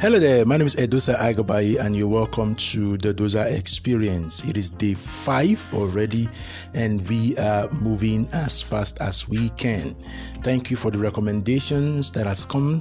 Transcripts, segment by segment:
Hello there, my name is Edosa Agabai and you're welcome to the Doza Experience. It is day 5 already and we are moving as fast as we can. Thank you for the recommendations that has come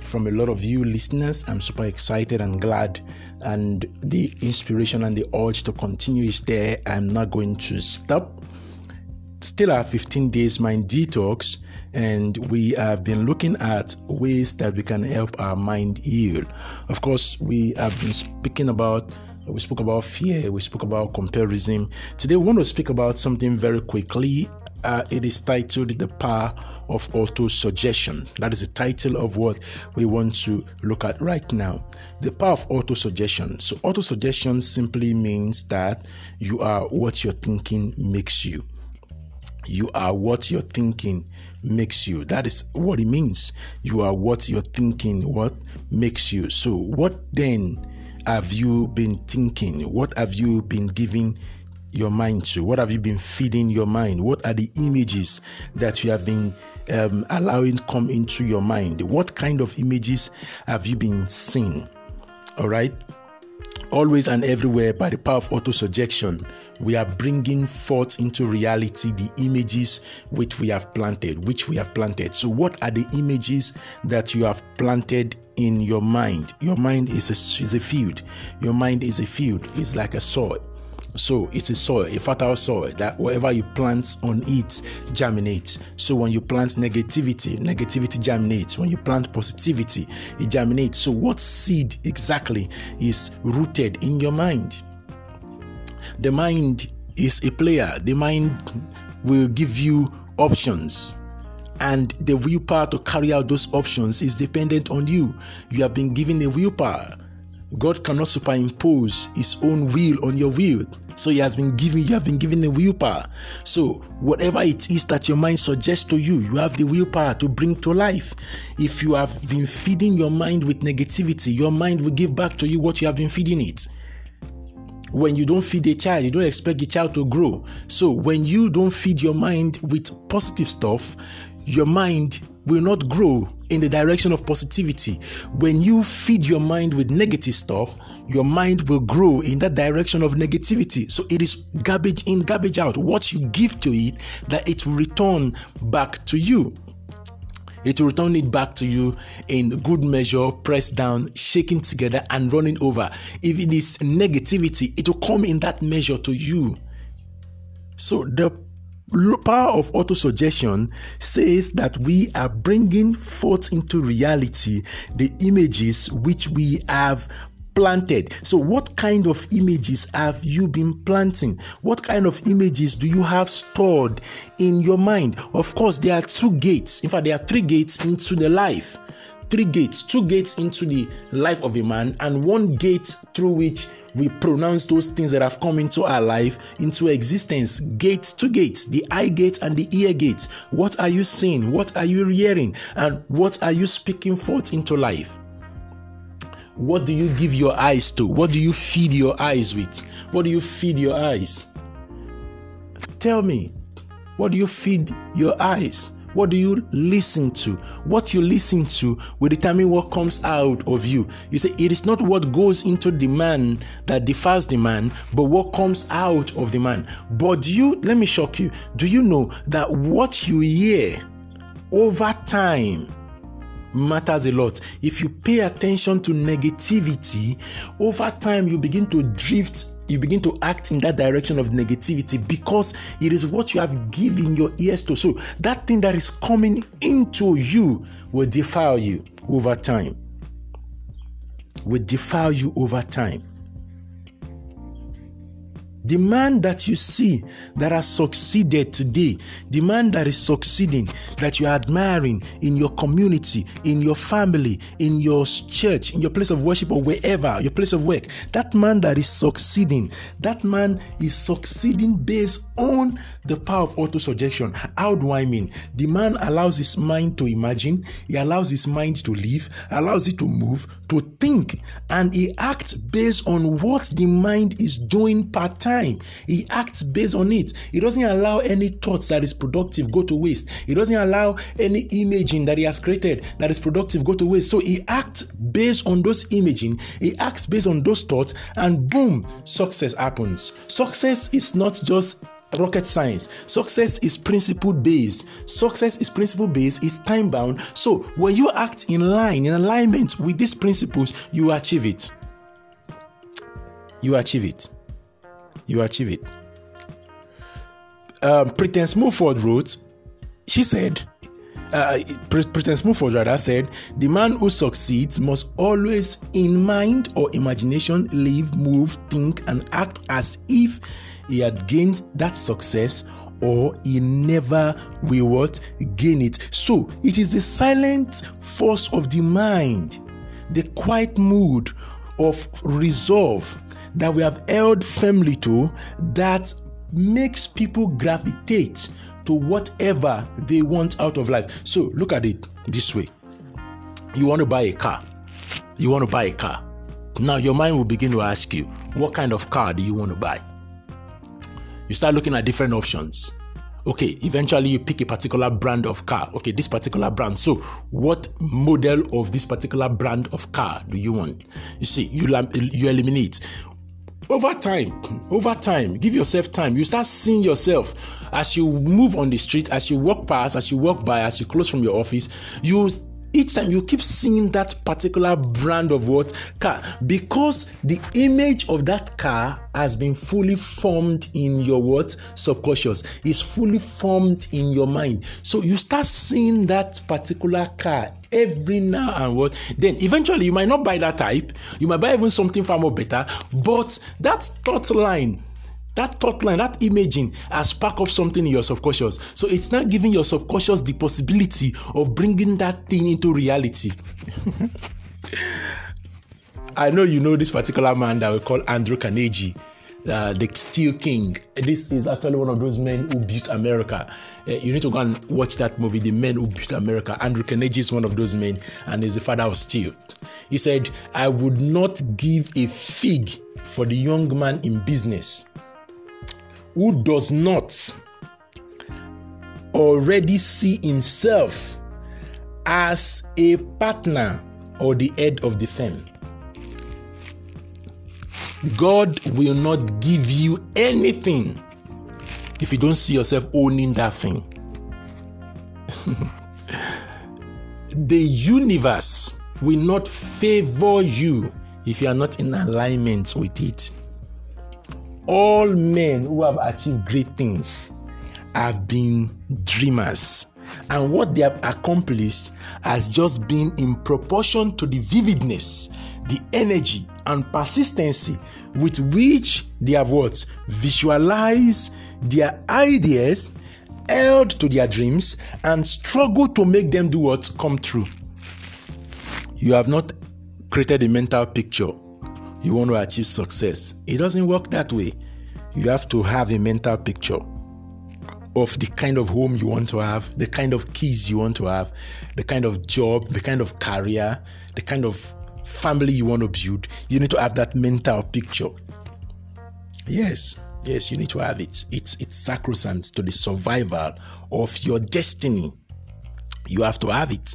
from a lot of you listeners. I'm super excited and glad, and the inspiration and the urge to continue is there. I'm not going to stop. Still our 15 Days Mind Detox, and we have been looking at ways that we can help our mind heal. Of course, we have been speaking about, we spoke about fear, we spoke about comparison. Today we want to speak about something very quickly. It is titled The Power of Auto-Suggestion. That is the title of what we want to look at right now. The Power of Auto-Suggestion. So auto-suggestion simply means that you are what your thinking makes you. You are what your thinking makes you. That is what it means. You are what your thinking, what makes you. So what then have you been thinking? What have you been giving your mind to? What have you been feeding your mind? What are the images that you have been allowing come into your mind? What kind of images have you been seeing? All right. Always and everywhere, by the power of auto-suggestion, we are bringing forth into reality the images which we have planted, So what are the images that you have planted in your mind? Your mind is a field. Your mind is a field. It's like a soil. So it's a soil, a fertile soil, that whatever you plant on it germinates. So when you plant negativity, negativity germinates. When you plant positivity, it germinates. So what seed exactly is rooted in your mind? The mind is a player. The mind will give you options, and the willpower to carry out those options is dependent on you. You have been given a willpower. God cannot superimpose his own will on your will. So you have been given a willpower. So whatever it is that your mind suggests to you, you have the willpower to bring to life. If you have been feeding your mind with negativity, your mind will give back to you what you have been feeding it. When you don't feed a child, you don't expect a child to grow. So when you don't feed your mind with positive stuff, your mind will not grow in the direction of positivity. When you feed your mind with negative stuff, your mind will grow in that direction of negativity. So it is garbage in, garbage out. What you give to it, that it will return back to you. It will return it back to you in good measure, pressed down, shaken together, and running over. If it is negativity, it will come in that measure to you. So the power of auto-suggestion says that we are bringing forth into reality the images which we have planted. So what kind of images have you been planting? What kind of images do you have stored in your mind? Of course, there are two gates. In fact, there are three gates into the life. Three gates, two gates into the life of a man, and one gate through which we pronounce those things that have come into our life into existence. Gate to gate, the eye gate and the ear gate. What are you seeing? What are you hearing? And what are you speaking forth into life? What do you give your eyes to? What do you feed your eyes with? What do you feed your eyes? Tell me, what do you feed your eyes? What do you listen to? What you listen to will determine what comes out of you. You see, it is not what goes into the man that defiles the man, but what comes out of the man. But let me shock you. Do you know that what you hear over time matters a lot? If you pay attention to negativity, over time you begin to drift. You begin to act in that direction of negativity because it is what you have given your ears to. So that thing that is coming into you will defile you over time. The man that you see that has succeeded today, the man that is succeeding, that you are admiring in your community, in your family, in your church, in your place of worship or wherever, your place of work, that man that is succeeding based own the power of auto-suggestion. How do I mean? The man allows his mind to imagine, he allows his mind to live, allows it to move, to think, and he acts based on what the mind is doing part time. He acts based on it. He doesn't allow any thoughts that is productive go to waste. He doesn't allow any imaging that he has created that is productive go to waste. So he acts based on those imaging, he acts based on those thoughts, and boom, success happens. Success is not just rocket science. Success is principle based. Success is principle based. It's time bound. So when you act in line, in alignment with these principles, you achieve it. You achieve it. You achieve it. Prudence Mumford wrote, she said, Prudence Mumford rather said, the man who succeeds must always in mind or imagination live, move, think, and act as if he had gained that success, or he never will what? Gain it. So it is the silent force of the mind, the quiet mood of resolve that we have held firmly to, that makes people gravitate to whatever they want out of life. So look at it this way. You want to buy a car. You want to buy a car. Now your mind will begin to ask you, what kind of car do you want to buy? You start looking at different options. Okay, eventually you pick a particular brand of car. Okay, this particular brand. So what model of this particular brand of car do you want? You see, you eliminate. Over time, give yourself time. You start seeing yourself as you move on the street, as you walk past, as you walk by, as you close from your office. Each time you keep seeing that particular brand of what? Car. Because the image of that car has been fully formed in your what? Subconscious. It's fully formed in your mind. So you start seeing that particular car every now and what? Then eventually you might not buy that type. You might buy even something far more better. But that thought line, that imaging has sparked up something in your subconscious. So it's not giving your subconscious the possibility of bringing that thing into reality. I know you know this particular man that we call Andrew Carnegie, the Steel King. This is actually one of those men who built America. You need to go and watch that movie, The Men Who Built America. Andrew Carnegie is one of those men and is the father of steel. He said, I would not give a fig for the young man in business who does not already see himself as a partner or the head of the firm. God will not give you anything if you don't see yourself owning that thing. The universe will not favor you if you are not in alignment with it. All men who have achieved great things have been dreamers, and what they have accomplished has just been in proportion to the vividness, the energy, and persistency with which they have what? Visualized their ideas, held to their dreams, and struggled to make them do what? Come true. You have not created a mental picture. You want to achieve success. It doesn't work that way. You have to have a mental picture of the kind of home you want to have, the kind of kids you want to have, the kind of job, the kind of career, the kind of family you want to build. You need to have that mental picture. Yes, you need to have it. It's sacrosanct to the survival of your destiny. You have to have it.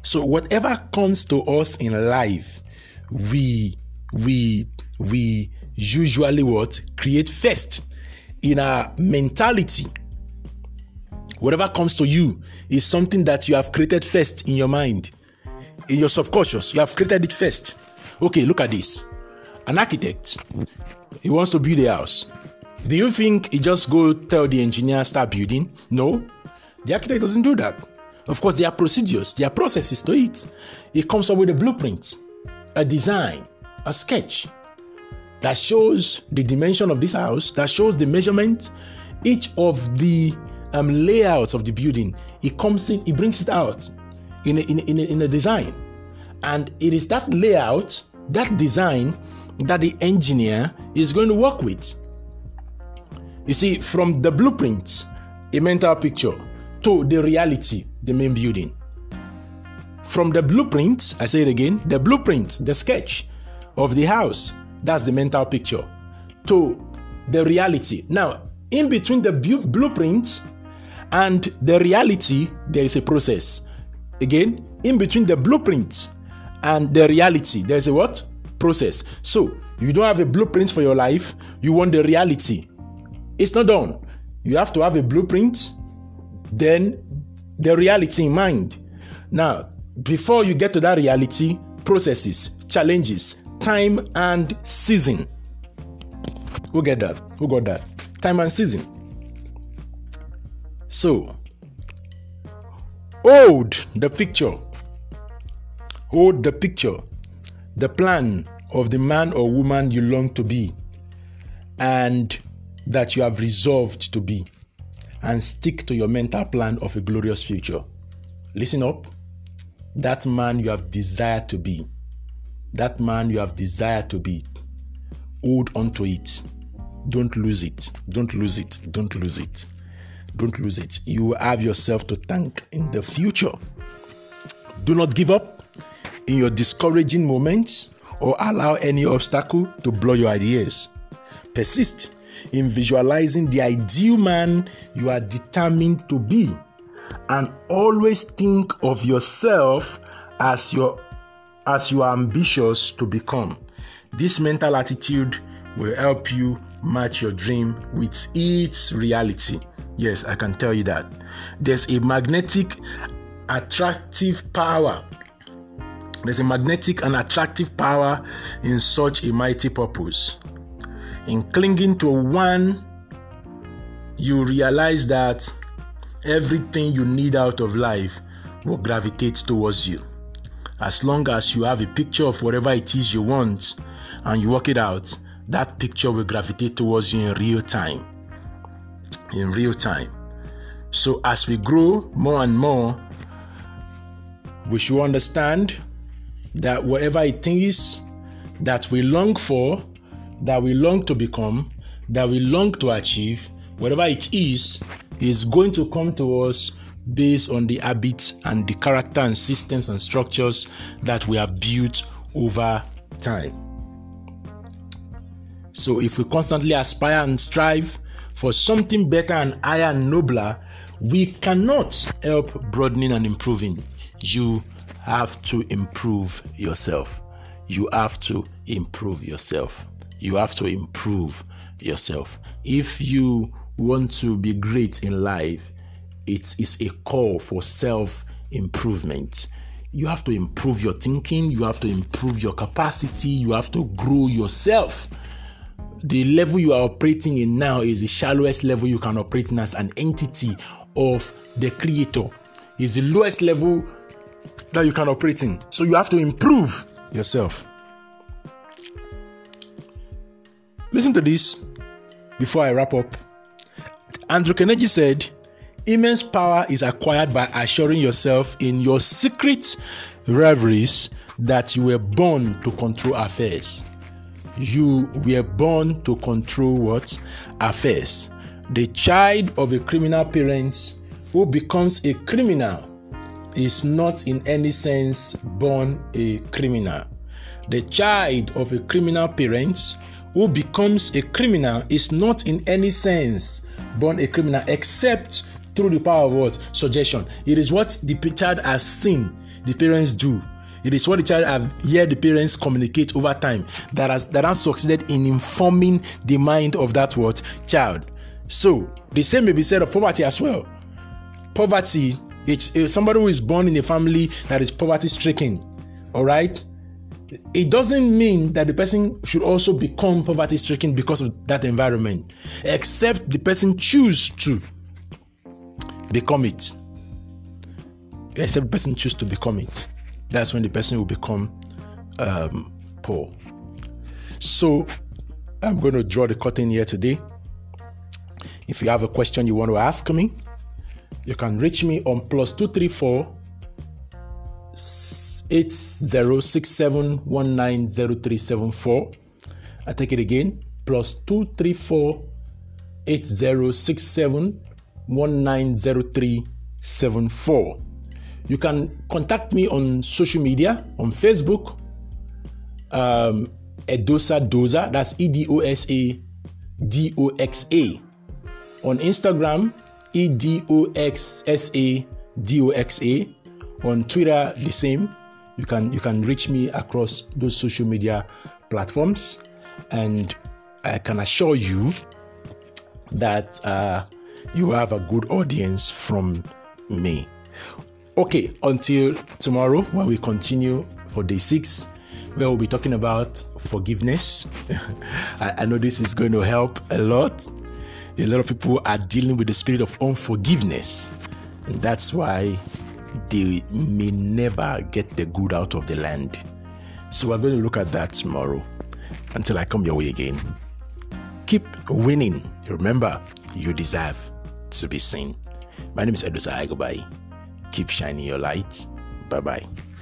So whatever comes to us in life, we usually what? Create first in our mentality. Whatever comes to you is something that you have created first in your mind, in your subconscious. You have created it first. Okay, look at this. An architect, he wants to build a house. Do you think he just go tell the engineer start building? No, the architect doesn't do that. Of course, there are procedures, there are processes to it. He comes up with a blueprint, a design, a sketch that shows the dimension of this house, that shows the measurement, each of the layouts of the building. He comes in, he brings it out in a design, and it is that layout, that design that the engineer is going to work with. You see, from the blueprint, a mental picture, to the reality, the main building. From the blueprint, I say it again, the blueprint, the sketch of the house, that's the mental picture, to the reality. Now, in between the blueprint and the reality, there is a process. Again, in between the blueprint and the reality, there is a what? Process. So, you don't have a blueprint for your life, you want the reality. It's not done. You have to have a blueprint, then the reality in mind. Now, before you get to that reality, processes, challenges, time and season. Who get that? Who got that? Time and season. So, hold the picture. Hold the picture. The plan of the man or woman you long to be and that you have resolved to be, and stick to your mental plan of a glorious future. Listen up. That man you have desired to be. That man you have desired to be. Hold on to it. Don't lose it. Don't lose it. Don't lose it. Don't lose it. You will have yourself to thank in the future. Do not give up in your discouraging moments or allow any obstacle to blow your ideas. Persist in visualizing the ideal man you are determined to be, and always think of yourself as you are ambitious to become. This mental attitude will help you match your dream with its reality. Yes, I can tell you that. There's a magnetic, attractive power. There's a magnetic and attractive power in such a mighty purpose. In clinging to one, you realize that everything you need out of life will gravitate towards you. As long as you have a picture of whatever it is you want and you work it out, that picture will gravitate towards you in real time. In real time. So as we grow more and more, we should understand that whatever it is that we long for, that we long to become, that we long to achieve, whatever it is going to come to us based on the habits and the character and systems and structures that we have built over time. So if we constantly aspire and strive for something better and higher and nobler, we cannot help broadening and improving. You have to improve yourself. You have to improve yourself. You have to improve yourself. If you want to be great in life, it is a call for self-improvement. You have to improve your thinking. You have to improve your capacity. You have to grow yourself. The level you are operating in now is the shallowest level you can operate in as an entity of the Creator. It's the lowest level that you can operate in. So you have to improve yourself. Listen to this before I wrap up. Andrew Carnegie said, immense power is acquired by assuring yourself in your secret reveries that you were born to control affairs. You were born to control what? Affairs. The child of a criminal parent who becomes a criminal is not in any sense born a criminal. The child of a criminal parent who becomes a criminal is not in any sense born a criminal, except through the power of what? Suggestion. It is what the child has seen the parents do. It is what the child has heard the parents communicate over time that has succeeded in informing the mind of that what? Child. So the same may be said of poverty as well. Poverty, it's somebody who is born in a family that is poverty stricken. All right? It doesn't mean that the person should also become poverty-stricken because of that environment, except the person choose to become it. Except the person choose to become it. That's when the person will become poor. So, I'm going to draw the curtain here today. If you have a question you want to ask me, you can reach me on +234 8067190374. I take it again, +234 8067-190374. You can contact me on social media, on Facebook, Edosa Doza, that's E-D-O-S-A-D-O-X-A. On Instagram, E-D-O-X-S-A-D-O-X-A. On Twitter, the same. You can reach me across those social media platforms, and I can assure you that you have a good audience from me. Okay, until tomorrow when we continue for day 6, where we'll be talking about forgiveness. I know this is going to help a lot. A lot of people are dealing with the spirit of unforgiveness, and that's why they may never get the good out of the land. So we're going to look at that tomorrow. Until I come your way again, keep winning. Remember, you deserve to be seen. My name is Edosa Agabai. Keep shining your light. Bye-bye.